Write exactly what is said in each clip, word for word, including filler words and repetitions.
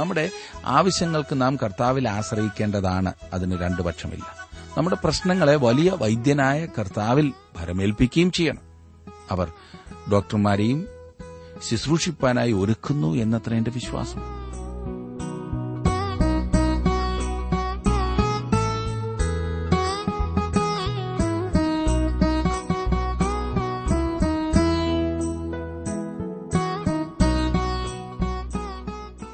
നമ്മുടെ ആവശ്യങ്ങൾക്ക് നാം കർത്താവിൽ ആശ്രയിക്കേണ്ടതാണ്. അതിന് രണ്ടു പക്ഷമില്ല. നമ്മുടെ പ്രശ്നങ്ങളെ വലിയ വൈദ്യനായ കർത്താവിൽ ഭരമേൽപ്പിക്കുകയും ചെയ്യണം. അവർ ഡോക്ടർമാരെയും ശുശ്രൂഷിപ്പാനായി ഒരുക്കുന്നു എന്നത്ര എന്റെ വിശ്വാസം.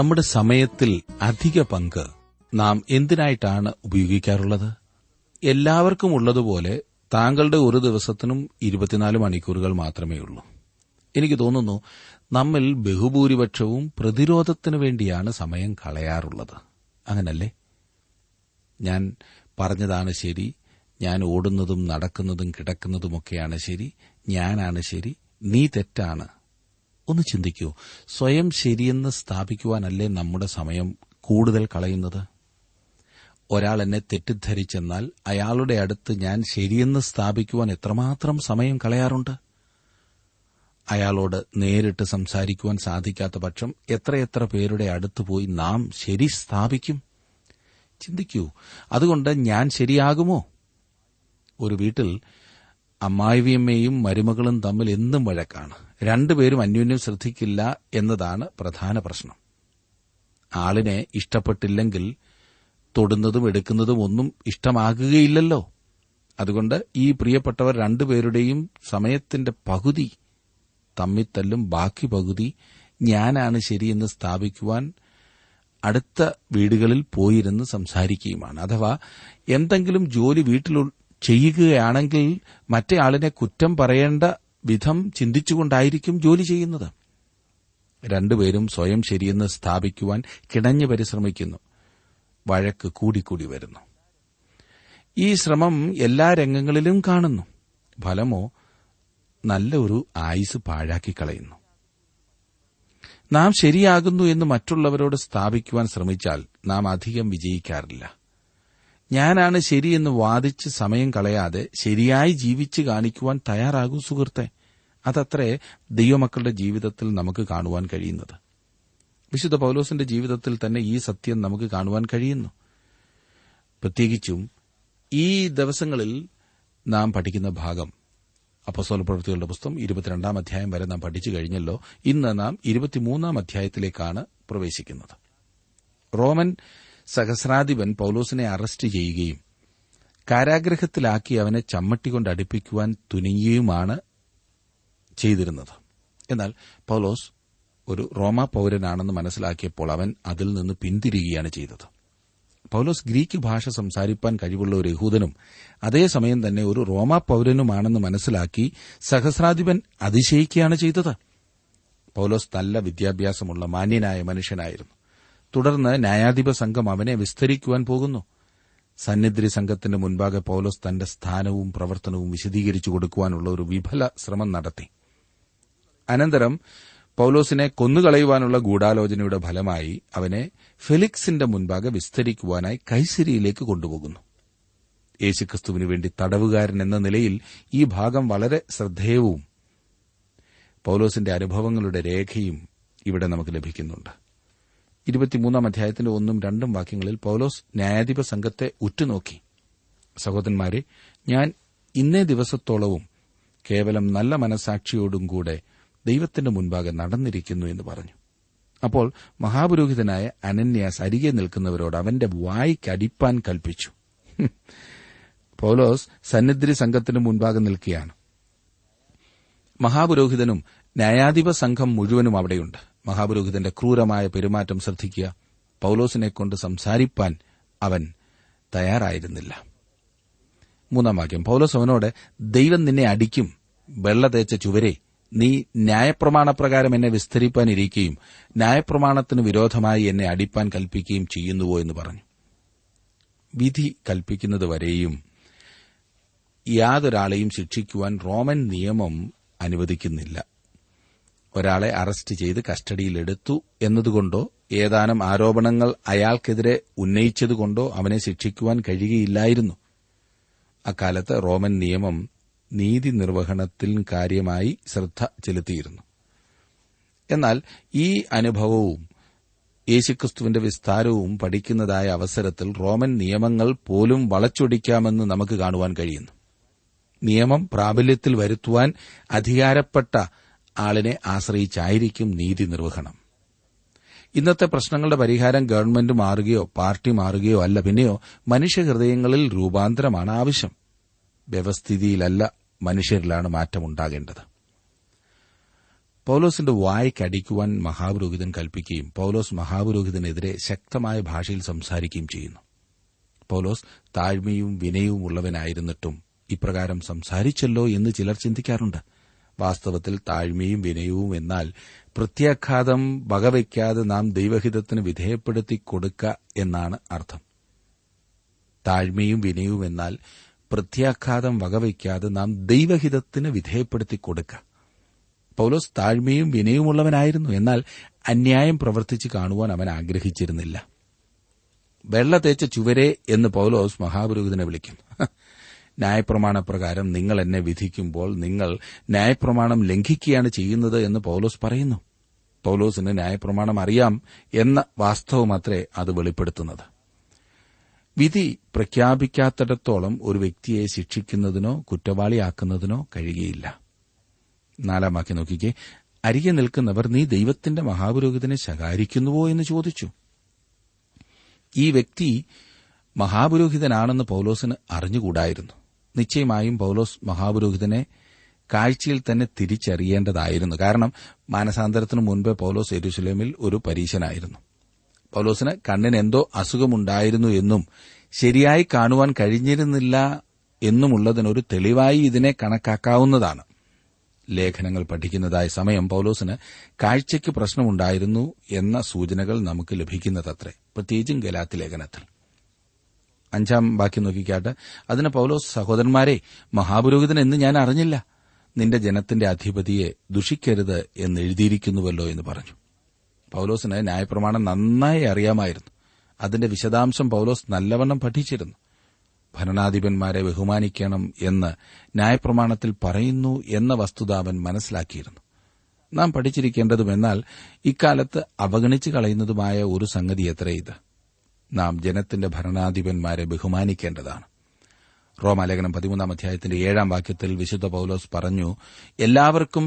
നമ്മുടെ സമയത്തിൽ അധിക പങ്ക് നാം എന്തിനായിട്ടാണ് ഉപയോഗിക്കാറുള്ളത്? എല്ലാവർക്കും ഉള്ളതുപോലെ താങ്കളുടെ ഒരു ദിവസത്തിനും ഇരുപത്തിനാല് മണിക്കൂറുകൾ മാത്രമേ ഉള്ളൂ. എനിക്ക് തോന്നുന്നു നമ്മിൽ ബഹുഭൂരിപക്ഷവും പ്രതിരോധത്തിനു വേണ്ടിയാണ് സമയം കളയാറുള്ളത്. അങ്ങനല്ലേ? ഞാൻ പറഞ്ഞതാണ് ശരി, ഞാൻ ഓടുന്നതും നടക്കുന്നതും കിടക്കുന്നതുമൊക്കെയാണ് ശരി, ഞാനാണ് ശരി, നീ തെറ്റാണ്. ഒന്ന് ചിന്തിക്കൂ, സ്വയം ശരിയെന്ന് സ്ഥാപിക്കുവാനല്ലേ നമ്മുടെ സമയം കൂടുതൽ കളയുന്നത്? ഒരാൾ എന്നെ തെറ്റിദ്ധരിച്ചെന്നാൽ അയാളുടെ അടുത്ത് ഞാൻ ശരിയെന്ന് സ്ഥാപിക്കുവാൻ എത്രമാത്രം സമയം കളയാറുണ്ട്. അയാളോട് നേരിട്ട് സംസാരിക്കുവാൻ സാധിക്കാത്ത പക്ഷം എത്രയെത്ര പേരുടെ അടുത്ത് പോയി നാം ശരി സ്ഥാപിക്കും. ചിന്തിക്കൂ, അതുകൊണ്ട് ഞാൻ ശരിയാകുമോ? ഒരു വീട്ടിൽ അമ്മായിയമ്മയും മരുമകളും തമ്മിൽ എന്നും വഴക്കാണ്. രണ്ടുപേരും അന്യോന്യം ശ്രദ്ധിക്കില്ല എന്നതാണ് പ്രധാന പ്രശ്നം. ആളിനെ ഇഷ്ടപ്പെട്ടില്ലെങ്കിൽ തൊടുന്നതും എടുക്കുന്നതും ഒന്നും ഇഷ്ടമാകുകയില്ലല്ലോ. അതുകൊണ്ട് ഈ പ്രിയപ്പെട്ടവർ രണ്ടുപേരുടെയും സമയത്തിന്റെ പകുതി തമ്മിത്തല്ലും ബാക്കി പകുതി ഞാനാണ് ശരിയെന്ന് സ്ഥാപിക്കുവാൻ അടുത്ത വീടുകളിൽ പോയിരുന്ന് സംസാരിക്കുകയുമാണ്. അഥവാ എന്തെങ്കിലും ജോലി വീട്ടിൽ ചെയ്യുകയാണെങ്കിൽ മറ്റേയാളിനെ കുറ്റം പറയേണ്ട വിധം ചിന്തിച്ചുകൊണ്ടായിരിക്കും ജോലി ചെയ്യുന്നത്. രണ്ടുപേരും സ്വയം ശരിയെന്ന് സ്ഥാപിക്കുവാൻ കിണഞ്ഞു പരിശ്രമിക്കുന്നു. വഴക്ക് കൂടിക്കൂടി വരുന്നു. ഈ ശ്രമം എല്ലാ രംഗങ്ങളിലും കാണുന്നു. ഫലമോ നല്ല ഒരു ആയുസ് പാഴാക്കി കളയുന്നു. നാം ശരിയാകുന്നു എന്ന് മറ്റുള്ളവരോട് സ്ഥാപിക്കുവാൻ ശ്രമിച്ചാൽ നാം അധികം വിജയിക്കാറില്ല. ഞാനാണ് ശരിയെന്ന് വാദിച്ച് സമയം കളയാതെ ശരിയായി ജീവിച്ച് കാണിക്കുവാൻ തയ്യാറാകും സുഹൃത്തെ. അതത്രേ ദൈവമക്കളുടെ ജീവിതത്തിൽ നമുക്ക് കാണുവാൻ കഴിയുന്നത്. വിശുദ്ധ പൗലോസിന്റെ ജീവിതത്തിൽ തന്നെ ഈ സത്യം നമുക്ക് കാണുവാൻ കഴിയുന്നു. പ്രത്യേകിച്ചും ഈ ദിവസങ്ങളിൽ നാം പഠിക്കുന്ന ഭാഗം അപ്പോസ്തോല പ്രവൃത്തികളുടെ പുസ്തകം ഇരുപത്തിരണ്ടാം അധ്യായം വരെ നാം പഠിച്ചു കഴിഞ്ഞല്ലോ. ഇന്ന് നാം ഇരുപത്തിമൂന്നാം അധ്യായത്തിലേക്കാണ് പ്രവേശിക്കുന്നത്. റോമൻ സഹസ്രാധിപൻ പൌലോസിനെ അറസ്റ്റ് ചെയ്യുകയും കാരാഗ്രഹത്തിലാക്കി അവനെ ചമ്മട്ടികൊണ്ട് അടുപ്പിക്കുവാൻ തുനിയുകയുമാണ് ചെയ്തിരുന്നത്. എന്നാൽ പൌലോസ് ഒരു റോമാ പൌരനാണെന്ന് മനസ്സിലാക്കിയപ്പോൾ അവൻ അതിൽ നിന്ന് പിന്തിരിയുകയാണ് ചെയ്തത്. പൌലോസ് ഗ്രീക്ക് ഭാഷ സംസാരിപ്പാൻ കഴിവുള്ള ഒരു യഹൂദനും അതേസമയം തന്നെ ഒരു റോമാ പൌരനുമാണെന്ന് മനസ്സിലാക്കി സഹസ്രാധിപൻ അതിശയിക്കുകയാണ് ചെയ്തത്. പൌലോസ് നല്ല വിദ്യാഭ്യാസമുള്ള മാന്യനായ മനുഷ്യനായിരുന്നു. തുടർന്ന് ന്യായാധിപ സംഘം അവനെ വിസ്തരിക്കുവാൻ പോകുന്നു. സന്നിധി സംഘത്തിന് മുൻപാകെ പൌലോസ് തന്റെ സ്ഥാനവും പ്രവർത്തനവും വിശദീകരിച്ചു കൊടുക്കുവാനുള്ള ഒരു വിഫല ശ്രമം നടത്തി. അനന്തരം പൌലോസിനെ കൊന്നുകളയുവാനുള്ള ഗൂഢാലോചനയുടെ ഫലമായി അവനെ ഫെലിക്സിന്റെ മുൻപാകെ വിസ്തരിക്കുവാനായി കൈസരിയിലേക്ക് കൊണ്ടുപോകുന്നു. യേശുക്രിസ്തുവിനു വേണ്ടി തടവുകാരൻ എന്ന നിലയിൽ ഈ ഭാഗം വളരെ ശ്രദ്ധേയവും പൌലോസിന്റെ അനുഭവങ്ങളുടെ രേഖയും ഇവിടെ നമുക്ക് ലഭിക്കുന്നുണ്ട്. ഇരുപത്തിമൂന്നാം അധ്യായത്തിന്റെ ഒന്നും രണ്ടും വാക്യങ്ങളിൽ പൌലോസ് ന്യായാധിപ സംഘത്തെ ഉറ്റുനോക്കി. സഹോദരന്മാരെ, ഞാൻ ഇന്നേ ദിവസത്തോളവും കേവലം നല്ല മനസാക്ഷിയോടും കൂടെ ദൈവത്തിന്റെ മുൻപാകെ നടന്നിരിക്കുന്നു എന്ന് പറഞ്ഞു. അപ്പോൾ മഹാപുരോഹിതനായ അനന്യാസ് അരികെ നിൽക്കുന്നവരോട് അവന്റെ വായ്ക്കടിപ്പാൻ കൽപ്പിച്ചു. പൌലോസ് സന്നിധി സംഘത്തിന് മുൻപാകെ നിൽക്കുകയാണ്. മഹാപുരോഹിതനും ന്യായാധിപ സംഘം മുഴുവനും അവിടെയുണ്ട്. മഹാപുരോഹിതന്റെ ക്രൂരമായ പെരുമാറ്റം ശ്രദ്ധിക്കുക. പൌലോസിനെക്കൊണ്ട് സംസാരിപ്പാൻ അവൻ തയ്യാറായിരുന്നില്ല. മൂന്നാം വാക്യം, പൌലോസ് അവനോട്, ദൈവം നിന്നെ അടിക്കും, വെള്ള തേച്ച ചുവരെ, നീ ന്യായപ്രമാണപ്രകാരം എന്നെ വിസ്തരിപ്പാനിരിക്കുകയും ന്യായപ്രമാണത്തിന് വിരോധമായി എന്നെ അടിപ്പാൻ കൽപ്പിക്കുകയും ചെയ്യുന്നുവോ എന്ന് പറഞ്ഞു. വിധി കൽപ്പിക്കുന്നതുവരെയും യാതൊരാളെയും ശിക്ഷിക്കുവാൻ റോമൻ നിയമം അനുവദിക്കുന്നില്ല. ഒരാളെ അറസ്റ്റ് ചെയ്ത് കസ്റ്റഡിയിലെടുത്തു എന്നതുകൊണ്ടോ ഏതാനും ആരോപണങ്ങൾ അയാൾക്കെതിരെ ഉന്നയിച്ചതുകൊണ്ടോ അവനെ ശിക്ഷിക്കുവാൻ കഴിയുകയില്ലായിരുന്നു. അക്കാലത്ത് റോമൻ നിയമം നീതി നിർവഹണത്തിൽ കാര്യമായി ശ്രദ്ധ ചെലുത്തിയിരുന്നു. എന്നാൽ ഈ അനുഭവവും യേശുക്രിസ്തുവിന്റെ വിസ്താരവും പഠിക്കുന്നതായ അവസരത്തിൽ റോമൻ നിയമങ്ങൾ പോലും വളച്ചൊടിക്കാമെന്ന് നമുക്ക് കാണുവാൻ കഴിയുന്നു. നിയമം പ്രാബല്യത്തിൽ വരുത്തുവാൻ അധികാരപ്പെട്ട ആളിനെ ആശ്രയിച്ചായിരിക്കും നീതി നിർവഹണം. ഇന്നത്തെ പ്രശ്നങ്ങളുടെ പരിഹാരം ഗവൺമെന്റ് മാറുകയോ പാർട്ടി മാറുകയോ അല്ല, പിന്നെയോ മനുഷ്യഹൃദയങ്ങളിൽ രൂപാന്തരമാണ് ആവശ്യം. വ്യവസ്ഥിതിയിലല്ല, മനുഷ്യരിലാണ് മാറ്റമുണ്ടാകേണ്ടത്. പൌലോസിന്റെ വായ്ക്കടിക്കുവാൻ മഹാപുരോഹിതൻ കൽപ്പിക്കുകയും പൌലോസ് മഹാപുരോഹിതനെതിരെ ശക്തമായ ഭാഷയിൽ സംസാരിക്കുകയും ചെയ്യുന്നു. പൌലോസ് താഴ്മയും വിനയവും ഉള്ളവനായിരുന്നിട്ടും ഇപ്രകാരം സംസാരിച്ചല്ലോ എന്ന് ചിലർ ചിന്തിക്കാറുണ്ട്. വാസ്തവത്തിൽ താഴ്മയും വിനയവും എന്നാൽ പ്രത്യാഘാതം വകവയ്ക്കാതെ നാം ദൈവഹിതത്തിന് വിധേയപ്പെടുത്തി കൊടുക്കുക എന്നാണ് അർത്ഥം. താഴ്മയും വിനയവും എന്നാൽ പ്രത്യാഘാതം വകവയ്ക്കാതെ നാം ദൈവഹിതത്തിന് വിധേയപ്പെടുത്തി കൊടുക്കുക. പൌലോസ് താഴ്മയും വിനയവുമുള്ളവനായിരുന്നു. എന്നാൽ അന്യായം പ്രവർത്തിച്ച് കാണുവാൻ അവൻ ആഗ്രഹിച്ചിരുന്നില്ല. വെള്ള തേച്ച ചുവരെ എന്ന് പൌലോസ് മഹാപുരോഹിതനെ വിളിക്കും. ന്യായപ്രമാണപ്രകാരം നിങ്ങൾ എന്നെ വിധിക്കുമ്പോൾ നിങ്ങൾ ന്യായപ്രമാണം ലംഘിക്കുകയാണ് ചെയ്യുന്നത് എന്ന് പൌലോസ് പറയുന്നു. പൌലോസിന് ന്യായപ്രമാണം അറിയാം എന്ന വാസ്തവമാത്രേ അത് വെളിപ്പെടുത്തുന്നത്. വിധി പ്രഖ്യാപിക്കാത്തിടത്തോളം ഒരു വ്യക്തിയെ ശിക്ഷിക്കുന്നതിനോ കുറ്റവാളിയാക്കുന്നതിനോ കഴിയുകയില്ല. നാലാം വാക്യം നോക്കിക്കേ. അരികെ നിൽക്കുന്നവർ നീ ദൈവത്തിന്റെ മഹാപുരോഹിതനെ ശകാരിക്കുന്നുവോ എന്ന് ചോദിച്ചു. ഈ വ്യക്തി മഹാപുരോഹിതനാണെന്ന് പൌലോസിന് അറിഞ്ഞുകൂടായിരുന്നു. നിശ്ചയമായും പൌലോസ് മഹാപുരോഹിതനെ കാഴ്ചയിൽ തന്നെ തിരിച്ചറിയേണ്ടതായിരുന്നു. കാരണം മാനസാന്തരത്തിനു മുൻപേ പൌലോസ് യെരുശലേമിൽ ഒരു പരീശനായിരുന്നു. പൌലോസിന് കണ്ണിന് എന്തോ അസുഖമുണ്ടായിരുന്നു എന്നും ശരിയായി കാണുവാൻ കഴിഞ്ഞിരുന്നില്ല എന്നുമുള്ളതിനൊരു തെളിവായി ഇതിനെ കണക്കാക്കാവുന്നതാണ്. ലേഖനങ്ങൾ പഠിക്കുന്നതായ സമയം പൌലോസിന് കാഴ്ചയ്ക്ക് പ്രശ്നമുണ്ടായിരുന്നു എന്ന സൂചനകൾ നമുക്ക് ലഭിക്കുന്നതത്രേ, പ്രത്യേകിച്ചും ഗലാത്യ ലേഖനത്തിൽ. അഞ്ചാം വാക്യം നോക്കിക്കാട്ട്. അതിന് പൌലോസ് സഹോദരന്മാരെ, മഹാപുരോഹിതൻ എന്ന് ഞാൻ അറിഞ്ഞില്ല, നിന്റെ ജനത്തിന്റെ അധിപതിയെ ദുഷിക്കരുത് എന്ന് എഴുതിയിരിക്കുന്നുവല്ലോ എന്ന് പറഞ്ഞു. പൌലോസിന് ന്യായപ്രമാണം നന്നായി അറിയാമായിരുന്നു. അതിന്റെ വിശദാംശം പൌലോസ് നല്ലവണ്ണം പഠിച്ചിരുന്നു. ഭരണാധിപന്മാരെ ബഹുമാനിക്കണം എന്ന് ന്യായപ്രമാണത്തിൽ പറയുന്നു എന്ന വസ്തുത അവൻ മനസ്സിലാക്കിയിരുന്നു. നാം പഠിച്ചിരിക്കേണ്ടതുമെന്നാൽ ഇക്കാലത്ത് അവഗണിച്ചു കളയുന്നതുമായ ഒരു സംഗതി എത്ര ഇത്. നാം ജനത്തിന്റെ ഭരണാധിപന്മാരെ ബഹുമാനിക്കേണ്ടതാണ്. റോമാലേഖനം പതിമൂന്നാം അധ്യായത്തിന്റെ ഏഴാം വാക്യത്തിൽ വിശുദ്ധ പൌലോസ് പറഞ്ഞു, എല്ലാവർക്കും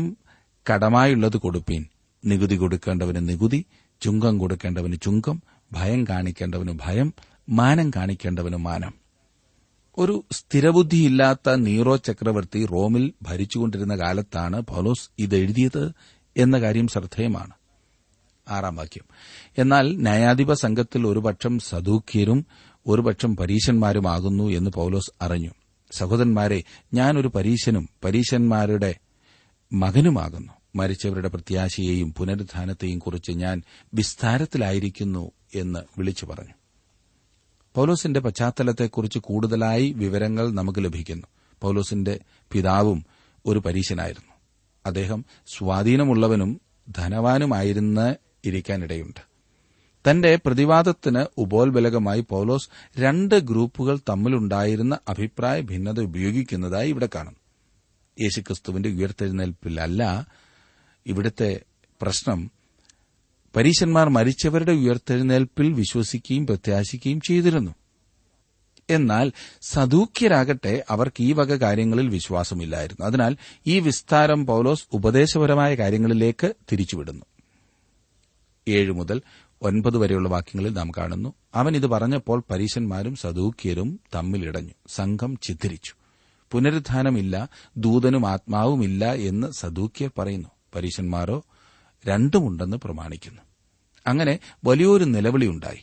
കടമായുള്ളത് കൊടുപ്പീൻ, നികുതി കൊടുക്കേണ്ടവന് നികുതി, ചുങ്കം കൊടുക്കേണ്ടവന് ചുങ്കം, ഭയം കാണിക്കേണ്ടവന് ഭയം, മാനം കാണിക്കേണ്ടവന് മാനം. ഒരു സ്ഥിരബുദ്ധിയില്ലാത്ത നീറോ ചക്രവർത്തി റോമിൽ ഭരിച്ചുകൊണ്ടിരുന്ന കാലത്താണ് പൌലോസ് ഇതെഴുതിയത് എന്ന കാര്യം ശ്രദ്ധേയമാണ്. ആറാം വാക്യം. എന്നാൽ ന്യായാധിപ സംഘത്തിൽ ഒരുപക്ഷം സദൂക്യരും ഒരുപക്ഷം പരീശന്മാരുമാകുന്നു എന്ന് പൌലോസ് അറിഞ്ഞു. സഹോദരന്മാരെ, ഞാനൊരു പരീശനും പരീശന്മാരുടെ മകനുമാകുന്നു. മരിച്ചവരുടെ പ്രത്യാശയെയും പുനരുദ്ധാനത്തെയും കുറിച്ച് ഞാൻ വിസ്താരത്തിലായിരിക്കുന്നു എന്ന് വിളിച്ചു പറഞ്ഞു. പൌലോസിന്റെ പശ്ചാത്തലത്തെക്കുറിച്ച് കൂടുതലായി വിവരങ്ങൾ നമുക്ക് ലഭിക്കുന്നു. പൌലോസിന്റെ പിതാവും ഒരു പരീശനായിരുന്നു. അദ്ദേഹം സ്വാധീനമുള്ളവനും ധനവാനുമായിരുന്ന ഇരിക്കാനിടയുണ്ട്. തന്റെ പ്രതിവാദത്തിന് ഉപോത്ബലകമായി പൌലോസ് രണ്ട് ഗ്രൂപ്പുകൾ തമ്മിലുണ്ടായിരുന്ന അഭിപ്രായ ഭിന്നത ഉപയോഗിക്കുന്നതായി ഇവിടെ കാണും. യേശുക്രിസ്തുവിന്റെ ഉയർത്തെഴുന്നേൽപ്പിലല്ല ഇവിടുത്തെ പ്രശ്നം. പരീശന്മാർ മരിച്ചവരുടെ ഉയർത്തെഴുന്നേൽപ്പിൽ വിശ്വസിക്കുകയും പ്രത്യാശിക്കുകയും ചെയ്തിരുന്നു. എന്നാൽ സദൂക്യരാകട്ടെ, അവർക്ക് ഈ വക കാര്യങ്ങളിൽ വിശ്വാസമില്ലായിരുന്നു. അതിനാൽ ഈ വിസ്താരം പൌലോസ് ഉപദേശപരമായ കാര്യങ്ങളിലേക്ക് തിരിച്ചുവിടുന്നു. ഏഴ് മുതൽ ഒൻപത് വരെയുള്ള വാക്യങ്ങളിൽ നാം കാണുന്നു, അവൻ ഇത് പറഞ്ഞപ്പോൾ പരീശന്മാരും സദൂക്യരും തമ്മിലിടഞ്ഞു, സംഘം ഛിദ്രിച്ചു. പുനരുദ്ധാനമില്ല, ദൂതനും ആത്മാവുമില്ല എന്ന് സദൂക്യർ പറയുന്നു. പരീശന്മാരോ രണ്ടുമുണ്ടെന്ന് പ്രമാണിക്കുന്നു. അങ്ങനെ വലിയൊരു നിലവിളിയുണ്ടായി.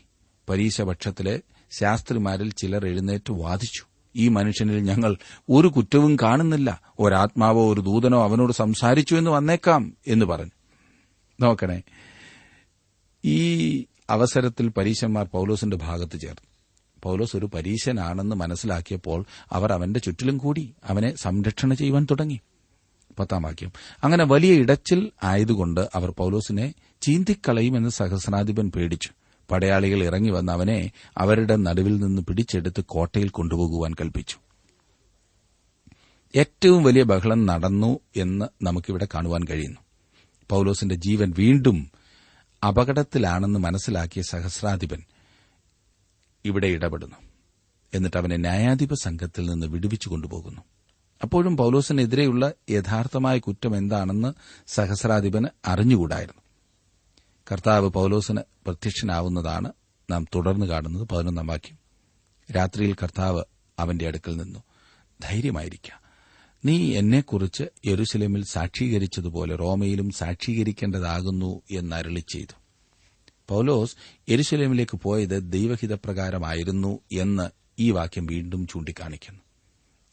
പരീശപക്ഷത്തിലെ ശാസ്ത്രിമാരിൽ ചിലർ എഴുന്നേറ്റ് വാദിച്ചു, ഈ മനുഷ്യനിൽ ഞങ്ങൾ ഒരു കുറ്റവും കാണുന്നില്ല, ഒരാത്മാവോ ഒരു ദൂതനോ അവനോട് സംസാരിച്ചു എന്ന് വന്നേക്കാം എന്ന് പറഞ്ഞു. നോക്കണേ, ഈ അവസരത്തിൽ പരീശന്മാർ പൌലോസിന്റെ ഭാഗത്ത് ചേർന്നു. പൌലോസ് ഒരു പരീശനാണെന്ന് മനസ്സിലാക്കിയപ്പോൾ അവർ അവന്റെ ചുറ്റിലും കൂടി അവനെ സംരക്ഷണ ചെയ്യുവാൻ തുടങ്ങി. പത്താം വാക്യം, അങ്ങനെ വലിയ ഇടച്ചിൽ ആയതുകൊണ്ട് അവർ പൌലോസിനെ ചീന്തിക്കളയുമെന്ന് സഹസ്രാധിപൻ പേടിച്ചു. പടയാളികൾ ഇറങ്ങി വന്ന് അവനെ അവരുടെ നടുവിൽ നിന്ന് പിടിച്ചെടുത്ത് കോട്ടയിൽ കൊണ്ടുപോകുവാൻ കൽപ്പിച്ചു. ഏറ്റവും വലിയ ബഹളം നടന്നു എന്ന് നമുക്കിവിടെ കാണുവാൻ കഴിയുന്നു. പൌലോസിന്റെ ജീവൻ വീണ്ടും അപകടത്തിലാണെന്ന് മനസ്സിലാക്കിയ സഹസ്രാധിപൻ ഇവിടെ ഇടപെടുന്നു. എന്നിട്ട് അവനെ ന്യായാധിപ സംഘത്തിൽ നിന്ന് വിടുവിച്ചു കൊണ്ടുപോകുന്നു. അപ്പോഴും പൌലോസിനെതിരെയുള്ള യഥാർത്ഥമായ കുറ്റം എന്താണെന്ന് സഹസ്രാധിപന് അറിഞ്ഞുകൂടായിരുന്നു. കർത്താവ് പൌലോസിന് പ്രത്യക്ഷനാവുന്നതാണ് നാം തുടർന്ന് കാണുന്നത്. പതിനൊന്നാം വാക്യം, രാത്രിയിൽ കർത്താവ് അവന്റെ അടുക്കൽ നിന്നു, ധൈര്യമായിരിക്ക, നീ എന്നെക്കുറിച്ച് യെരുശലേമിൽ സാക്ഷീകരിച്ചതുപോലെ റോമയിലും സാക്ഷീകരിക്കേണ്ടതാകുന്നു എന്നരുളി ചെയ്തു. പൌലോസ് യെരുശലേമിലേക്ക് പോയത് ദൈവഹിതപ്രകാരമായിരുന്നു എന്ന് ഈ വാക്യം വീണ്ടും ചൂണ്ടിക്കാണിക്കുന്നു.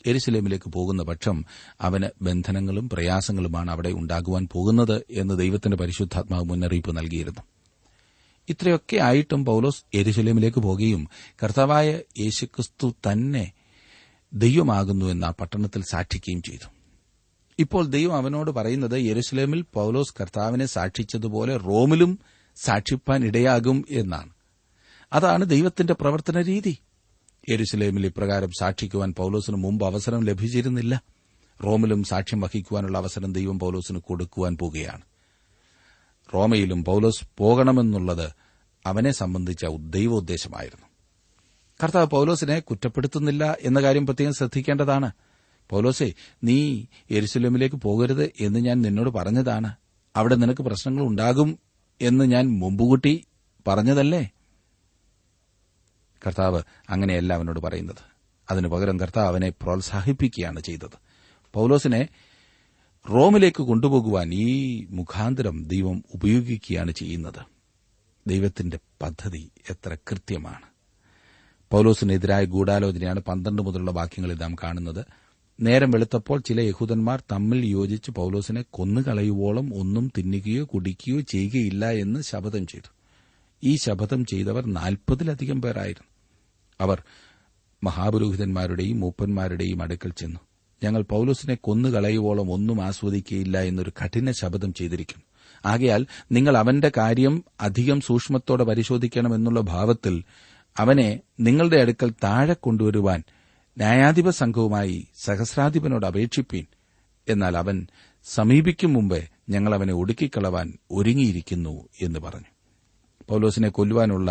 യെരുശലേമിലേക്ക് പോകുന്ന പക്ഷം അവന് ബന്ധനങ്ങളും പ്രയാസങ്ങളുമാണ് അവിടെ ഉണ്ടാകുവാൻ പോകുന്നത് എന്ന് ദൈവത്തിന്റെ പരിശുദ്ധാത്മാവ് മുന്നറിയിപ്പ് നൽകിയിരുന്നു. ഇത്രയൊക്കെ ആയിട്ടും പൌലോസ് യെരുശലേമിലേക്ക് പോകുകയും കർത്താവായ യേശുക്രിസ്തു തന്നെ ദൈവമാകുന്നു എന്ന പട്ടണത്തിൽ സാക്ഷിക്കുകയും ചെയ്തു. ഇപ്പോൾ ദൈവം അവനോട് പറയുന്നത്, യെരുശലേമിൽ പൌലോസ് കർത്താവിനെ സാക്ഷിച്ചതുപോലെ റോമിലും സാക്ഷിപ്പാൻ ഇടയാകും എന്നാണ്. അതാണ് ദൈവത്തിന്റെ പ്രവർത്തന രീതി. യെരുശലേമിൽ ഇപ്രകാരം സാക്ഷിക്കുവാൻ പൌലോസിന് മുമ്പ് അവസരം ലഭിച്ചിരുന്നില്ല. റോമിലും സാക്ഷ്യം വഹിക്കുവാനുള്ള അവസരം ദൈവം പൌലോസിന് കൊടുക്കുവാൻ പോകുകയാണ്. റോമയിലും പൌലോസ് പോകണമെന്നുള്ളത് അവനെ സംബന്ധിച്ച ദൈവോദ്ദേശമായിരുന്നു. കർത്താവ് പൌലോസിനെ കുറ്റപ്പെടുത്തുന്നില്ല എന്ന കാര്യം പ്രത്യേകം ശ്രദ്ധിക്കേണ്ടതാണ്. പൌലോസേ, നീ യെരുശലേമിലേക്ക് പോകരുത് എന്ന് ഞാൻ നിന്നോട് പറഞ്ഞതാണ്. അവിടെ നിനക്ക് പ്രശ്നങ്ങൾ ഉണ്ടാകും എന്ന് ഞാൻ മുമ്പുകൂട്ടി പറഞ്ഞതല്ലേ. കർത്താവ് അങ്ങനെയല്ല അവനോട് പറയുന്നത്. അതിനു പകരം കർത്താവ് അവനെ പ്രോത്സാഹിപ്പിക്കുകയാണ് ചെയ്തത്. പൌലോസിനെ റോമിലേക്ക് കൊണ്ടുപോകുവാൻ ഈ മുഖാന്തരം ദൈവം ഉപയോഗിക്കുകയാണ് ചെയ്യുന്നത്. ദൈവത്തിന്റെ പദ്ധതി എത്ര കൃത്യമാണ്! പൌലോസിനെതിരായ ഗൂഢാലോചനയാണ് പന്ത്രണ്ട് മുതലുള്ള വാക്യങ്ങളിൽ നാം കാണുന്നത്. നേരം വെളുത്തപ്പോൾ ചില യഹൂദന്മാർ തമ്മിൽ യോജിച്ച് പൌലോസിനെ കൊന്നുകളയുവോളം ഒന്നും തിന്നുകയോ കുടിക്കുകയോ ചെയ്യുകയില്ല എന്ന് ശപഥം ചെയ്തു. ഈ ശപഥം ചെയ്തവർ നാൽപ്പതിലധികം പേരായിരുന്നു. അവർ മഹാപുരോഹിതന്മാരുടെയും മൂപ്പന്മാരുടെയും അടുക്കൽ ചെന്നു, ഞങ്ങൾ പൌലോസിനെ കൊന്നുകളയുവോളം ഒന്നും ആസ്വദിക്കുകയില്ല എന്നൊരു കഠിന ശപഥം ചെയ്തിരിക്കുന്നു. ആകയാൽ നിങ്ങൾ അവന്റെ കാര്യം അധികം സൂക്ഷ്മത്തോടെ പരിശോധിക്കണമെന്നുള്ള ഭാവത്തിൽ അവനെ നിങ്ങളുടെ അടുക്കൽ താഴെ കൊണ്ടുവരുവാൻ ന്യായാധിപ സംഘവുമായി സഹസ്രാധിപനോട് അപേക്ഷിപ്പീൻ. എന്നാൽ അവൻ സമീപിക്കും മുമ്പേ ഞങ്ങൾ അവനെ ഒടുക്കിക്കളവാൻ ഒരുങ്ങിയിരിക്കുന്നു എന്ന് പറഞ്ഞു. പൌലോസിനെ കൊല്ലുവാനുള്ള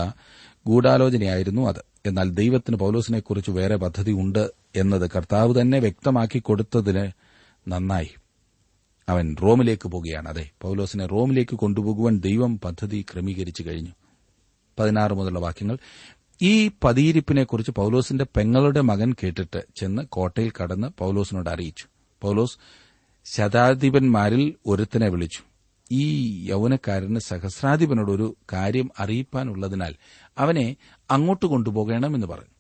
ഗൂഢാലോചനയായിരുന്നു അത്. എന്നാൽ ദൈവത്തിന് പൌലോസിനെക്കുറിച്ച് വേറെ പദ്ധതി ഉണ്ട് എന്നത് കർത്താവ് തന്നെ വ്യക്തമാക്കി കൊടുത്തതിന് നന്നായി. അവൻ റോമിലേക്ക് പോകുകയാണ്. അതെ, പൌലോസിനെ റോമിലേക്ക് കൊണ്ടുപോകുവാൻ ദൈവം പദ്ധതി ക്രമീകരിച്ചു കഴിഞ്ഞു. പതിനാറ് മുതലുള്ള വാക്യങ്ങൾ, ഈ പതിയിരിപ്പിനെക്കുറിച്ച് പൌലോസിന്റെ പെങ്ങളുടെ മകൻ കേട്ടിട്ട് ചെന്ന് കോട്ടയിൽ കടന്ന് പൌലോസിനോട് അറിയിച്ചു. പൌലോസ് ശതാധിപന്മാരിൽ ഒരുത്തനെ വിളിച്ചു, ഈ യൗവനക്കാരന് സഹസ്രാധിപനോടൊരു കാര്യം അറിയിപ്പാനുള്ളതിനാൽ അവനെ അങ്ങോട്ട് കൊണ്ടുപോകണമെന്ന് പറഞ്ഞു.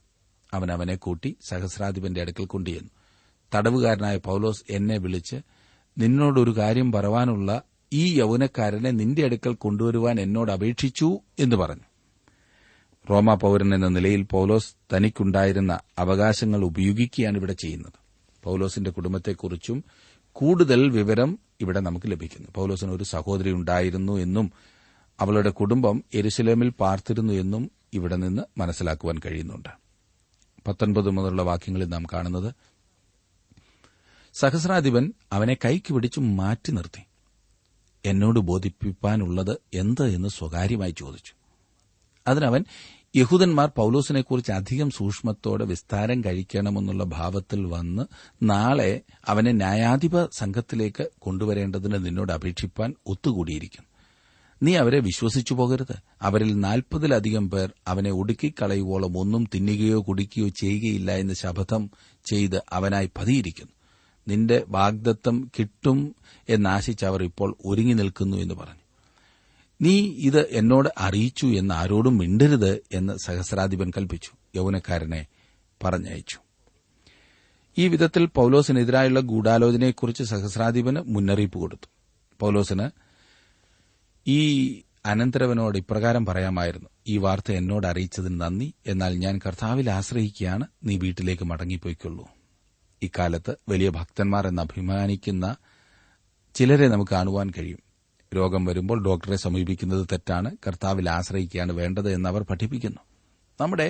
അവൻ അവനെ കൂട്ടി സഹസ്രാധിപന്റെ അടുക്കൽ കൊണ്ടുചെന്നു. തടവുകാരനായ പൌലോസ് എന്നെ വിളിച്ച്, നിന്നോടൊരു കാര്യം പറവാനുള്ള ഈ യൗവനക്കാരനെ നിന്റെ അടുക്കൽ കൊണ്ടുവരുവാൻ എന്നോട് അപേക്ഷിച്ചു എന്ന് പറഞ്ഞു. റോമാ പൌരൻ എന്ന നിലയിൽ പൌലോസ് തനിക്കുണ്ടായിരുന്ന അവകാശങ്ങൾ ഉപയോഗിക്കുകയാണ് ഇവിടെ ചെയ്യുന്നത്. പൌലോസിന്റെ കുടുംബത്തെക്കുറിച്ചും കൂടുതൽ വിവരം ഇവിടെ നമുക്ക് ലഭിക്കുന്നു. പൌലോസിന് ഒരു സഹോദരി ഉണ്ടായിരുന്നു എന്നും അവളുടെ കുടുംബം യെരുശലേമിൽ പാർത്തിരുന്നു എന്നും ഇവിടെ നിന്ന് മനസ്സിലാക്കുവാൻ കഴിയുന്നുണ്ട്. പത്തൊൻപത് മുതലുള്ള വാക്യങ്ങളിൽ നാം കാണുന്നത്, സഹസ്രാധിപൻ അവനെ കൈക്ക് പിടിച്ചു മാറ്റി നിർത്തി, എന്നോട് ബോധിപ്പിക്കാനുള്ളത് എന്ത് എന്ന് സ്വകാര്യമായി ചോദിച്ചു. അതിനവൻ, യഹൂദന്മാർ പൌലോസിനെക്കുറിച്ച് അധികം സൂക്ഷ്മത്തോടെ വിസ്താരം കഴിക്കണമെന്നുള്ള ഭാവത്തിൽ വന്ന് നാളെ അവനെ ന്യായാധിപ സംഘത്തിലേക്ക് കൊണ്ടുവരേണ്ടതിന് നിന്നോട് അപേക്ഷിപ്പാൻ ഒത്തുകൂടിയിരിക്കുന്നു. നീ അവരെ വിശ്വസിച്ചു പോകരുത്. അവരിൽ നാൽപ്പതിലധികം പേർ അവനെ ഒടുക്കിക്കളയുവോളം ഒന്നും തിന്നുകയോ കുടിക്കുകയോ ചെയ്യുകയില്ല എന്ന് ശപഥം ചെയ്ത് അവനായി പതിയിരിക്കുന്നു. നിന്റെ വാഗ്ദത്തം കിട്ടും എന്നാശിച്ച് അവർ ഇപ്പോൾ ഒരുങ്ങി നിൽക്കുന്നു എന്ന് പറഞ്ഞു. നീ ഇത് എന്നോട് അറിയിച്ചു എന്ന് ആരോടും മിണ്ടരുത് എന്ന് സഹസ്രാധിപൻ കൽപ്പിച്ചു. യൗവനക്കാരനെ പറഞ്ഞയച്ചു. ഈ വിധത്തിൽ പൌലോസിനെതിരായുള്ള ഗൂഢാലോചനയെക്കുറിച്ച് സഹസ്രാധിപന് മുന്നറിയിപ്പ് കൊടുത്തു. പൌലോസിന് ഈ അനന്തരവനോട് ഇപ്രകാരം പറയാമായിരുന്നു: ഈ വാർത്ത എന്നോട് അറിയിച്ചതിന് നന്ദി. എന്നാൽ ഞാൻ കർത്താവിൽ ആശ്രയിക്കുകയാണ്. നീ വീട്ടിലേക്ക് മടങ്ങിപ്പോയിക്കൊള്ളൂ. ഇക്കാലത്ത് വലിയ ഭക്തന്മാർ എന്ന് അഭിമാനിക്കുന്ന ചിലരെ നമുക്ക് കാണുവാൻ കഴിയും. രോഗം വരുമ്പോൾ ഡോക്ടറെ സമീപിക്കുന്നത് തെറ്റാണ്, കർത്താവിൽ ആശ്രയിക്കുകയാണ് വേണ്ടത് എന്നവർ പഠിപ്പിക്കുന്നു. നമ്മുടെ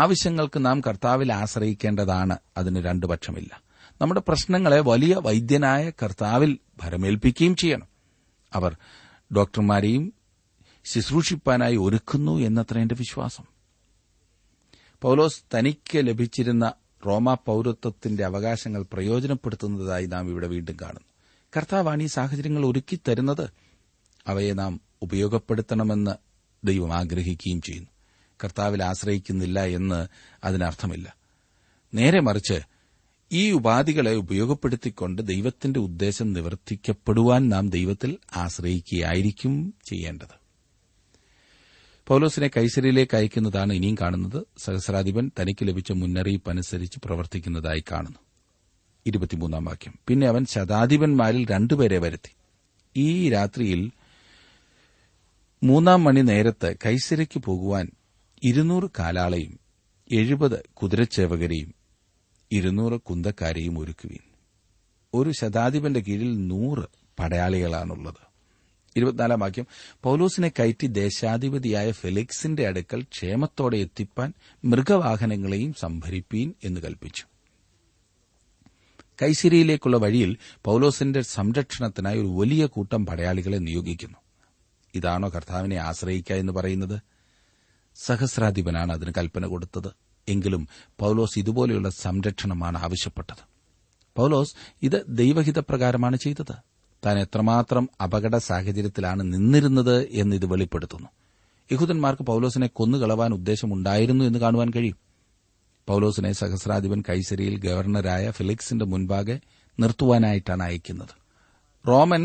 ആവശ്യങ്ങൾക്ക് നാം കർത്താവിൽ ആശ്രയിക്കേണ്ടതാണ്. അതിന് രണ്ടു പക്ഷമില്ല. നമ്മുടെ പ്രശ്നങ്ങളെ വലിയ വൈദ്യനായ കർത്താവിൽ ഭരമേൽപ്പിക്കുകയും ചെയ്യണം. അവർ ഡോക്ടർമാരെയും ശുശ്രൂഷിപ്പാനായി ഒരുക്കുന്നു എന്നത്ര എന്റെ വിശ്വാസം. പൌലോസ് തനിക്ക് ലഭിച്ചിരുന്ന റോമാ പൌരത്വത്തിന്റെ അവകാശങ്ങൾ പ്രയോജനപ്പെടുത്തുന്നതായി നാം ഇവിടെ വീണ്ടും കാണുന്നു. കർത്താവാണ് ഈ സാഹചര്യങ്ങൾ ഒരുക്കിത്തരുന്നത്. അവയെ നാം ഉപയോഗപ്പെടുത്തണമെന്ന് ദൈവം ആഗ്രഹിക്കുകയും ചെയ്യുന്നു. കർത്താവിൽ ആശ്രയിക്കുന്നില്ല എന്ന് അതിനർത്ഥമില്ല. നേരെ മറിച്ച് ഈ ഉപാധികളെ ഉപയോഗപ്പെടുത്തിക്കൊണ്ട് ദൈവത്തിന്റെ ഉദ്ദേശം നിവർത്തിക്കപ്പെടുവാൻ നാം ദൈവത്തിൽ ആശ്രയിക്കുകയായിരിക്കും ചെയ്യേണ്ടത്. പൌലോസിനെ കൈസരിയിലേക്ക് അയക്കുന്നതാണ് ഇനിയും കാണുന്നത്. സഹസ്രാധിപൻ തനിക്ക് ലഭിച്ച മുന്നറിയിപ്പ് അനുസരിച്ച് പ്രവർത്തിക്കുന്നതായി കാണുന്നു. ഇരുപത്തിമൂന്നാം വാക്യം: പിന്നെ അവൻ ശതാധിപന്മാരിൽ രണ്ടുപേരെ വരുത്തി. ഈ രാത്രിയിൽ മൂന്നാം മണി നേരത്ത് കൈസരയ്ക്ക് പോകുവാൻ ഇരുന്നൂറ് കാലാളെയും എഴുപത് കുതിരച്ചേവകരെയും ഇരുന്നൂറ് കുന്തക്കാരെയും ഒരുക്കുവീൻ. ഒരു ശതാധിപന്റെ കീഴിൽ നൂറ് പടയാളികളാണുള്ളത്. ഇരുപത്തിനാലാം വാക്യം: പൌലോസിനെ കയറ്റി ദേശാധിപതിയായ ഫെലിക്സിന്റെ അടുക്കൽ ക്ഷേമത്തോടെ എത്തിപ്പാൻ മൃഗവാഹനങ്ങളെയും സംഭരിപ്പീൻ എന്ന് കൽപ്പിച്ചു. കൈസരിയിലേക്കുള്ള വഴിയിൽ പൌലോസിന്റെ സംരക്ഷണത്തിനായി ഒരു വലിയ കൂട്ടം പടയാളികളെ നിയോഗിക്കുന്നു. ഇതാണോ കർത്താവിനെ ആശ്രയിക്കുക എന്ന് പറയുന്നത്? സഹസ്രാധിപനാണ് അതിന് കൽപ്പന കൊടുത്തത്. എങ്കിലും പൌലോസ് ഇതുപോലെയുള്ള സംരക്ഷണമാണ് ആവശ്യപ്പെട്ടത്. പൌലോസ് ഇത് ദൈവഹിതപ്രകാരമാണ് ചെയ്തത്. താൻ എത്രമാത്രം അപകട സാഹചര്യത്തിലാണ് നിന്നിരുന്നത് എന്നിത് വെളിപ്പെടുത്തുന്നു. യഹൂദന്മാർക്ക് പൌലോസിനെ കൊന്നുകളവാൻ ഉദ്ദേശമുണ്ടായിരുന്നു എന്ന് കാണുവാൻ കഴിയും. പൌലോസിനെ സഹസ്രാധിപൻ കൈസരിയിൽ ഗവർണറായ ഫെലിക്സിന്റെ മുൻപാകെ നിർത്തുവാനായിട്ടാണ് അയക്കുന്നത്. റോമൻ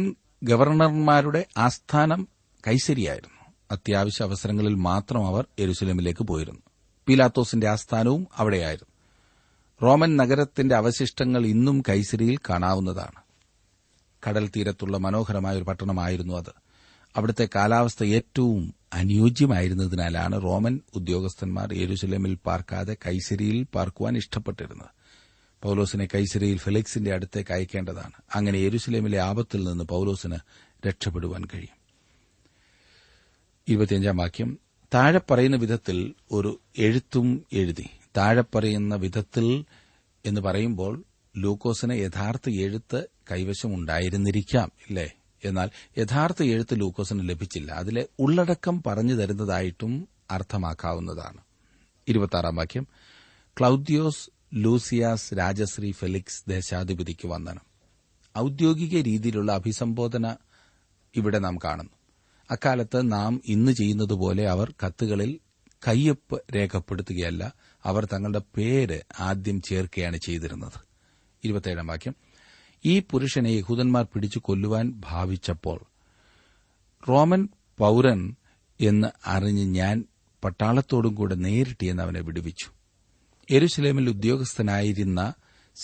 ഗവർണർമാരുടെ ആസ്ഥാനം കൈസരിയായിരുന്നു. അത്യാവശ്യ അവസരങ്ങളിൽ മാത്രം അവർ യെരുശലേമിലേക്ക് പോയിരുന്നു. പീലാത്തോസിന്റെ ആസ്ഥാനവും അവിടെയായിരുന്നു. റോമൻ നഗരത്തിന്റെ അവശിഷ്ടങ്ങൾ ഇന്നും കൈസരിയിൽ കാണാവുന്നതാണ്. കടൽ തീരത്തുള്ള മനോഹരമായ ഒരു പട്ടണമായിരുന്നു അത്. അവിടുത്തെ കാലാവസ്ഥ ഏറ്റവും അനുയോജ്യമായിരുന്നതിനാലാണ് റോമൻ ഉദ്യോഗസ്ഥന്മാർ യെരുശലേമിൽ പാർക്കാതെ കൈസരിയിൽ പാർക്കുവാൻ ഇഷ്ടപ്പെട്ടിരുന്നത്. പൌലോസിനെ കൈസരിയിൽ ഫെലിക്സിന്റെ അടുത്തേക്ക് അയക്കേണ്ടതാണ്. അങ്ങനെ യെരുശലേമിലെ ആപത്തിൽ നിന്ന് പൌലോസിന് രക്ഷപ്പെടുവാൻ കഴിയും. ഇരുപത്തിയഞ്ചാം വാക്യം: താഴെ പറയുന്ന വിധത്തിൽ ഒരു എഴുത്തും എഴുതി. താഴെ പറയുന്ന വിധത്തിൽ എന്ന് പറയുമ്പോൾ ലൂക്കോസിന് യഥാർത്ഥ എഴുത്ത് കൈവശമുണ്ടായിരുന്നിരിക്കാം, ഇല്ലേ? എന്നാൽ യഥാർത്ഥ എഴുത്ത് ലൂക്കോസിന് ലഭിച്ചില്ല. അതിലെ ഉള്ളടക്കം പറഞ്ഞു തരുന്നതായിട്ടും അർത്ഥമാക്കാവുന്നതാണ്. ഇരുപത്തിയാറാം വാക്യം: ക്ലൌദ്യോസ് ലൂസിയാസ് രാജശ്രീ ഫെലിക്സ് ദേശാധിപതിക്ക് വന്ദനം. ഔദ്യോഗിക രീതിയിലുള്ള അഭിസംബോധന ഇവിടെ നാം കാണുന്നു. അക്കാലത്ത് നാം ഇന്ന് ചെയ്യുന്നതുപോലെ അവർ കത്തുകളിൽ കയ്യൊപ്പ് രേഖപ്പെടുത്തുകയല്ല, അവർ തങ്ങളുടെ പേര് ആദ്യം ചേർക്കുകയാണ് ചെയ്തിരുന്നത്. ഇരുപത്തിയേഴാം വാക്യം: ഈ പുരുഷനെ യഹൂദന്മാർ പിടിച്ചു കൊല്ലുവാൻ ഭാവിച്ചപ്പോൾ റോമൻ പൌരൻ എന്ന് അറിഞ്ഞ് ഞാൻ പട്ടാളത്തോടും കൂടെ നേരിട്ട് എന്ന് അവനെ വിടുവിച്ചു. യെരുശലേമിൽ ഉദ്യോഗസ്ഥനായിരുന്ന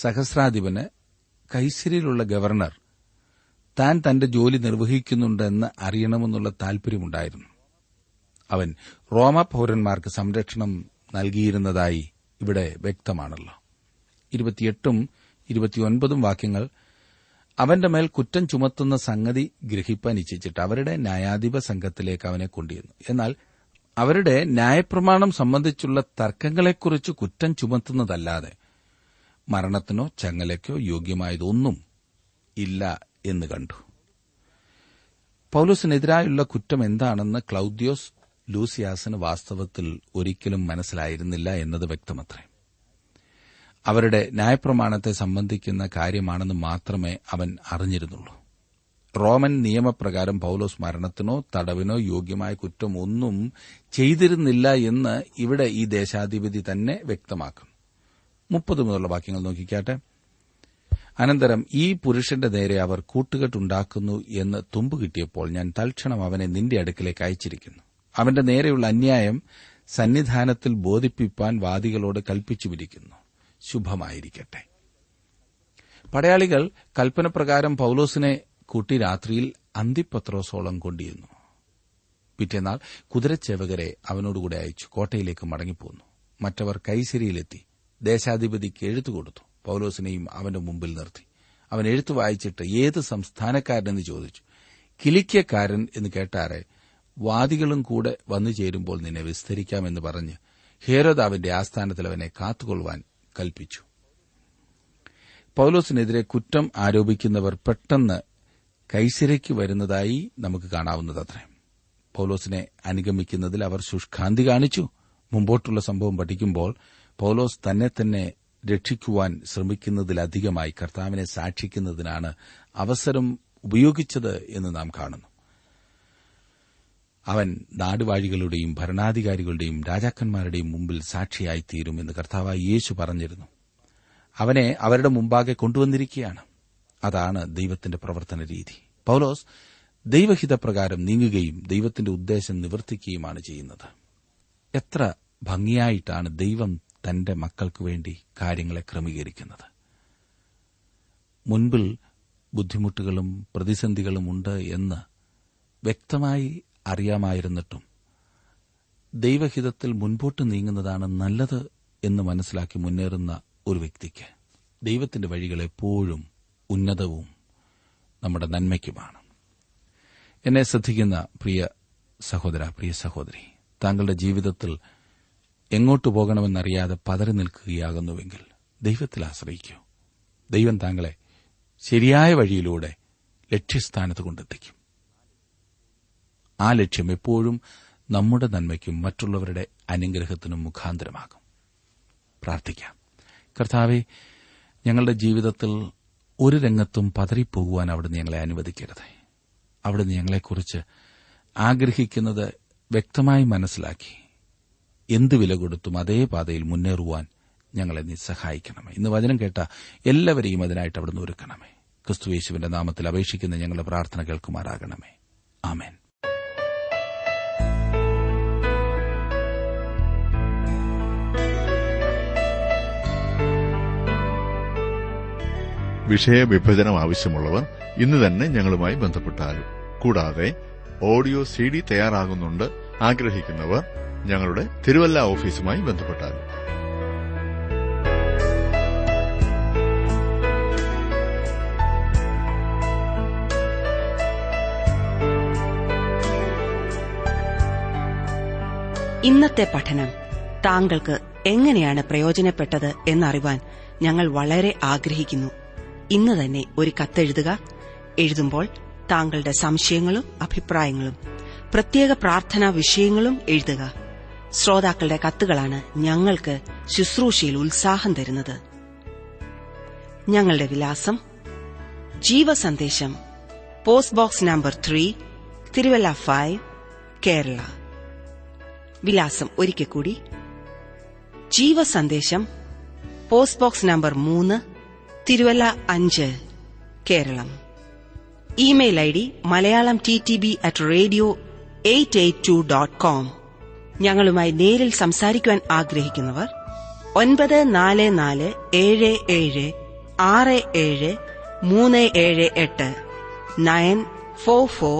സഹസ്രാധിപന് കൈസരിയിലുള്ള ഗവർണർ താൻ തന്റെ ജോലി നിർവഹിക്കുന്നുണ്ടെന്ന് അറിയണമെന്നുള്ള താൽപര്യമുണ്ടായിരുന്നു. അവൻ റോമ പൌരന്മാർക്ക് സംരക്ഷണം നൽകിയിരുന്നതായി ഇവിടെ വ്യക്തമാണല്ലോ. ഇരുപത്തിയെട്ടും ഇരുപത്തിയൊൻപതും വാക്യങ്ങൾ: അവന്റെ മേൽ കുറ്റം ചുമത്തുന്ന സംഗതി ഗ്രഹിപ്പാൻ ഇച്ഛിച്ചിട്ട് അവരുടെ ന്യായാധിപ സംഘത്തിലേക്ക് അവനെ കൊണ്ടുവന്നു. എന്നാൽ അവരുടെ ന്യായപ്രമാണം സംബന്ധിച്ചുള്ള തർക്കങ്ങളെക്കുറിച്ച് കുറ്റം ചുമത്തുന്നതല്ലാതെ മരണത്തിനോ ചങ്ങലയ്ക്കോ യോഗ്യമായതൊന്നും ഇല്ല എന്ന് കണ്ടു. പൌലോസിനെതിരായുള്ള കുറ്റം എന്താണെന്ന് ക്ലൌദ്യോസ് ലൂസിയാസിന് വാസ്തവത്തിൽ ഒരിക്കലും മനസ്സിലായിരുന്നില്ല എന്നത് വ്യക്തമത്രേ. അവരുടെ ന്യായപ്രമാണത്തെ സംബന്ധിക്കുന്ന കാര്യമാണെന്ന് മാത്രമേ അവൻ അറിഞ്ഞിരുന്നുള്ളൂ. റോമൻ നിയമപ്രകാരം പൌലോസ് മരണത്തിനോ തടവിനോ യോഗ്യമായ കുറ്റം ഒന്നും ചെയ്തിരുന്നില്ല എന്ന് ഇവിടെ ഈ ദേശാധിപതി തന്നെ വ്യക്തമാക്കും. മുപ്പത് മുതലുള്ള വാക്യങ്ങൾ നോക്കിക്കാട്ടെ. അനന്തരം ഈ പുരുഷന്റെ നേരെ അവർ കൂട്ടുകെട്ടുണ്ടാക്കുന്നു എന്ന് തുമ്പ് കിട്ടിയപ്പോൾ ഞാൻ തൽക്ഷണം അവനെ നിന്റെ അടുക്കിലേക്ക് അയച്ചിരിക്കുന്നു. അവന്റെ നേരെയുള്ള അന്യായം സന്നിധാനത്തിൽ ബോധിപ്പിപ്പാൻ വാദികളോട് കൽപ്പിച്ചുമിരിക്കുന്നു. ശുഭമായിരിക്കട്ടെ. പടയാളികൾ കൽപ്പനപ്രകാരം പൌലോസിനെ കൂട്ടി രാത്രിയിൽ അന്തിപത്രോസോളം കൊണ്ടിരുന്നു. പിറ്റേന്നാൾ കുതിരച്ചേവകരെ അവനോടുകൂടെ അയച്ചു കോട്ടയിലേക്ക് മടങ്ങിപ്പോന്നു. മറ്റവർ കൈസരിയിലെത്തി ദേശാധിപതിക്ക് എഴുത്തു കൊടുത്തു. പൌലോസിനെയും അവന്റെ മുമ്പിൽ നിർത്തി. അവൻ എഴുത്തു വായിച്ചിട്ട് ഏത് സംസ്ഥാനക്കാരനെന്ന് ചോദിച്ചു. കിലിക്യക്കാരൻ എന്ന് കേട്ടാറെ വാദികളും കൂടെ വന്നു ചേരുമ്പോൾ നിന്നെ വിസ്തരിക്കാമെന്ന് പറഞ്ഞ് ഹേരോദാവിന്റെ ആസ്ഥാനത്തിൽ അവനെ കാത്തുകൊള്ളുവാൻ കൽപ്പിച്ചു. പൌലോസിനെതിരെ കുറ്റം ആരോപിക്കുന്നവർ പെട്ടെന്ന് കൈസരയ്ക്ക് വരുന്നതായി നമുക്ക് കാണാവുന്നതത്രേ. പൌലോസിനെ അനുഗമിക്കുന്നതിൽ അവർ ശുഷ്കാന്തി കാണിച്ചു. മുമ്പോട്ടുള്ള സംഭവം പഠിക്കുമ്പോൾ പൌലോസ് തന്നെ തന്നെ രക്ഷിക്കുവാൻ ശ്രമിക്കുന്നതിലധികമായി കർത്താവിനെ സാക്ഷിക്കുന്നതിനാണ് അവസരം ഉപയോഗിച്ചത് എന്ന് നാം കാണുന്നു. അവൻ നാടുവാഴികളുടെയും ഭരണാധികാരികളുടെയും രാജാക്കന്മാരുടെയും മുമ്പിൽ സാക്ഷിയായി തീരുമെന്ന് കർത്താവായ യേശു പറഞ്ഞിരുന്നു. അവനെ അവരുടെ മുമ്പാകെ കൊണ്ടുവന്നിരിക്കുകയാണ്. അതാണ് ദൈവത്തിന്റെ പ്രവർത്തന രീതി. പൌലോസ് ദൈവഹിതപ്രകാരം നീങ്ങുകയും ദൈവത്തിന്റെ ഉദ്ദേശം നിവർത്തിക്കുകയുമാണ് ചെയ്യുന്നത്. എത്ര ഭംഗിയായിട്ടാണ് ദൈവം തന്റെ മക്കൾക്കു വേണ്ടി കാര്യങ്ങളെ ക്രമീകരിക്കുന്നത്. മുൻപിൽ ബുദ്ധിമുട്ടുകളും പ്രതിസന്ധികളും ഉണ്ട് എന്ന് വ്യക്തമായി അറിയാമായിരുന്നിട്ടും ദൈവഹിതത്തിൽ മുൻപോട്ട് നീങ്ങുന്നതാണ് നല്ലത് എന്ന് മനസ്സിലാക്കി മുന്നേറുന്ന ഒരു വ്യക്തിക്ക് ദൈവത്തിന്റെ വഴികൾ എപ്പോഴും ഉന്നതവും നമ്മുടെ നന്മയ്ക്കുമാണ്. എന്നെ ശ്രദ്ധിക്കുന്ന പ്രിയ സഹോദര പ്രിയ സഹോദരി, താങ്കളുടെ ജീവിതത്തിൽ എങ്ങോട്ടു പോകണമെന്നറിയാതെ പതറി നിൽക്കുകയാകുന്നുവെങ്കിൽ ദൈവത്തിൽ ആശ്രയിക്കൂ. ദൈവം താങ്കളെ ശരിയായ വഴിയിലൂടെ ലക്ഷ്യസ്ഥാനത്ത് കൊണ്ടെത്തിക്കും. ആ ലക്ഷ്യം എപ്പോഴും നമ്മുടെ നന്മയ്ക്കും മറ്റുള്ളവരുടെ അനുഗ്രഹത്തിനും മുഖാന്തരമാകും. പ്രാർത്ഥിക്കാം. കർത്താവേ, ഞങ്ങളുടെ ജീവിതത്തിൽ ഒരു രംഗത്തും പതറിപ്പോകുവാൻ അവിടുന്ന് ഞങ്ങളെ അനുവദിക്കരുതേ. അവിടുന്ന് ഞങ്ങളെക്കുറിച്ച് ആഗ്രഹിക്കുന്നത് വ്യക്തമായി മനസ്സിലാക്കി എന്ത് വില കൊടുത്തും അതേ പാതയിൽ മുന്നേറുവാൻ ഞങ്ങളെ നീ സഹായിക്കണമേ. ഇന്ന് വചനം കേട്ട എല്ലാവരെയും അതിനായിട്ട് അവിടുന്ന് ഒരുക്കണമേ. ക്രിസ്തുയേശുവിന്റെ നാമത്തിൽ അപേക്ഷിക്കുന്ന ഞങ്ങളുടെ പ്രാർത്ഥന കേൾക്കുമാറാകണമേ. ആമേൻ. വിഷയവിഭജനം ആവശ്യമുള്ളവർ ഇന്ന് തന്നെ ഞങ്ങളുമായി ബന്ധപ്പെട്ടാലും. കൂടാതെ ഓഡിയോ സി ഡി തയ്യാറാകുന്നുണ്ട്. ആഗ്രഹിക്കുന്നവർ ഞങ്ങളുടെ തിരുവല്ല ഓഫീസുമായി ബന്ധപ്പെട്ടാലും. ഇന്നത്തെ പഠനം താങ്കൾക്ക് എങ്ങനെയാണ് പ്രയോജനപ്പെട്ടത് എന്നറിവാൻ ഞങ്ങൾ വളരെ ആഗ്രഹിക്കുന്നു. ഇന്ന് തന്നെ ഒരു കത്തെഴുതുക. എഴുതുമ്പോൾ താങ്കളുടെ സംശയങ്ങളും അഭിപ്രായങ്ങളും പ്രത്യേക പ്രാർത്ഥനാ വിഷയങ്ങളും എഴുതുക. ശ്രോതാക്കളുടെ കത്തുകളാണ് ഞങ്ങൾക്ക് ശുശ്രൂഷയിൽ ഉത്സാഹം തരുന്നത്. ഞങ്ങളുടെ വിലാസം: Jeevasandesham, post box number three, Thiruvalla five, Kerala. വിലാസം ഒരിക്കൽ കൂടി: ജീവസന്ദേശം, പോസ്റ്റ് ബോക്സ് നമ്പർ മൂന്ന്, തിരുവല്ല അഞ്ച്, Keralam. Email I D Malayalam T T B at radio eight eight two dot com. ഞങ്ങളുമായി നേരിൽ സംസാരിക്കുവാൻ ആഗ്രഹിക്കുന്നവർ ഒൻപത് നാല് നാല് ഏഴ് ഏഴ് ആറ് ഏഴ് മൂന്ന് ഏഴ് എട്ട് nine four four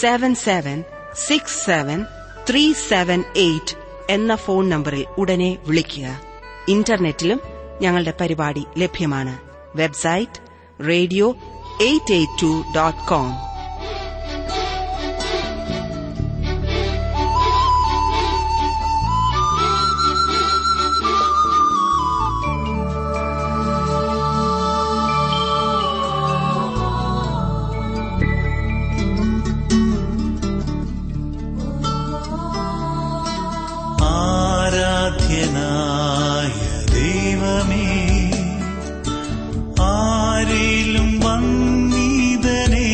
seven seven six seven three seven eight എന്ന ഫോൺ നമ്പറിൽ ഉടനെ വിളിക്കുക. ഇന്റർനെറ്റിലും ഞങ്ങളുടെ പരിപാടി ലഭ്യമാണ്. Website radio eight eight two dot com. ആരിലും വന്നിതനേ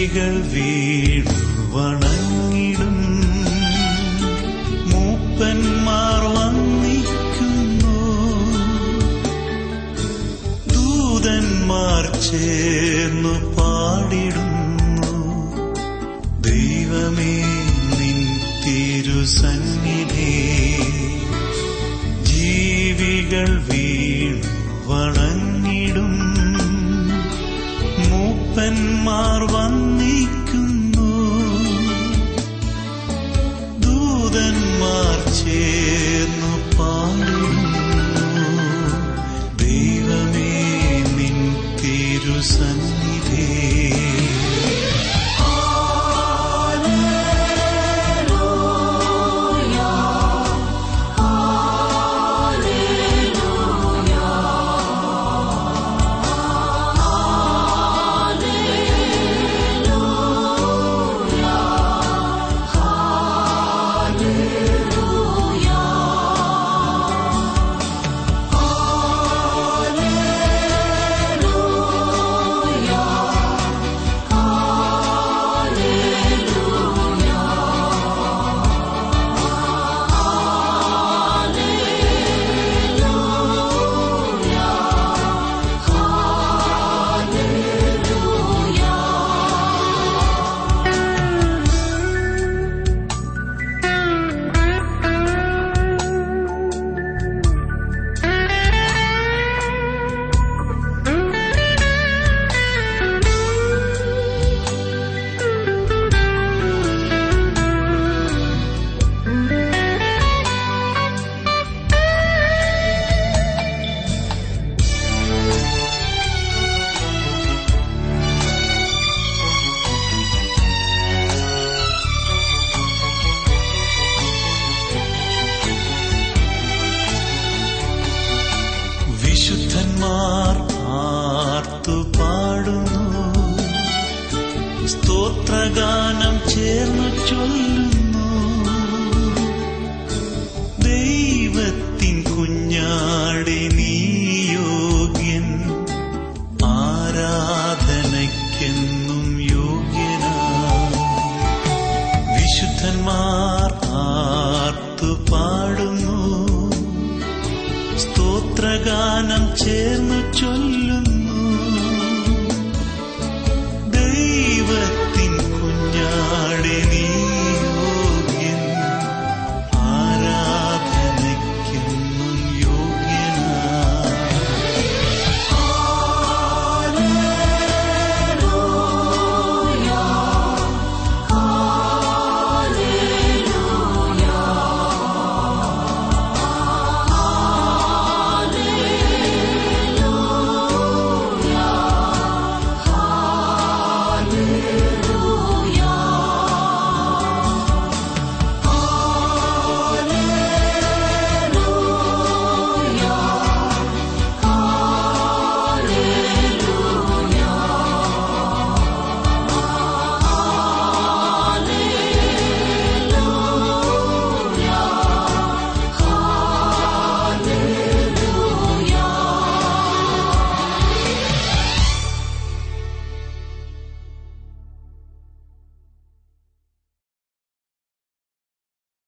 ചെവികൾ വീഴും വണങ്ങിടും മൂപ്പന്മാർ വന്നിക്കുന്നു ദൂതന്മാർ ചേർന്നു പാടിടുന്നു ദൈവമേ നിൻ തിരുസന്നിധി ജീവികൾ വീഴും വണങ്ങിടും മൂപ്പന്മാർ വന്നിക്കുന്നു ദൂതന്മാർ ചേർന്നു പാടുന്നു ദൈവമേ നിൻ തിരുസന്നിധി.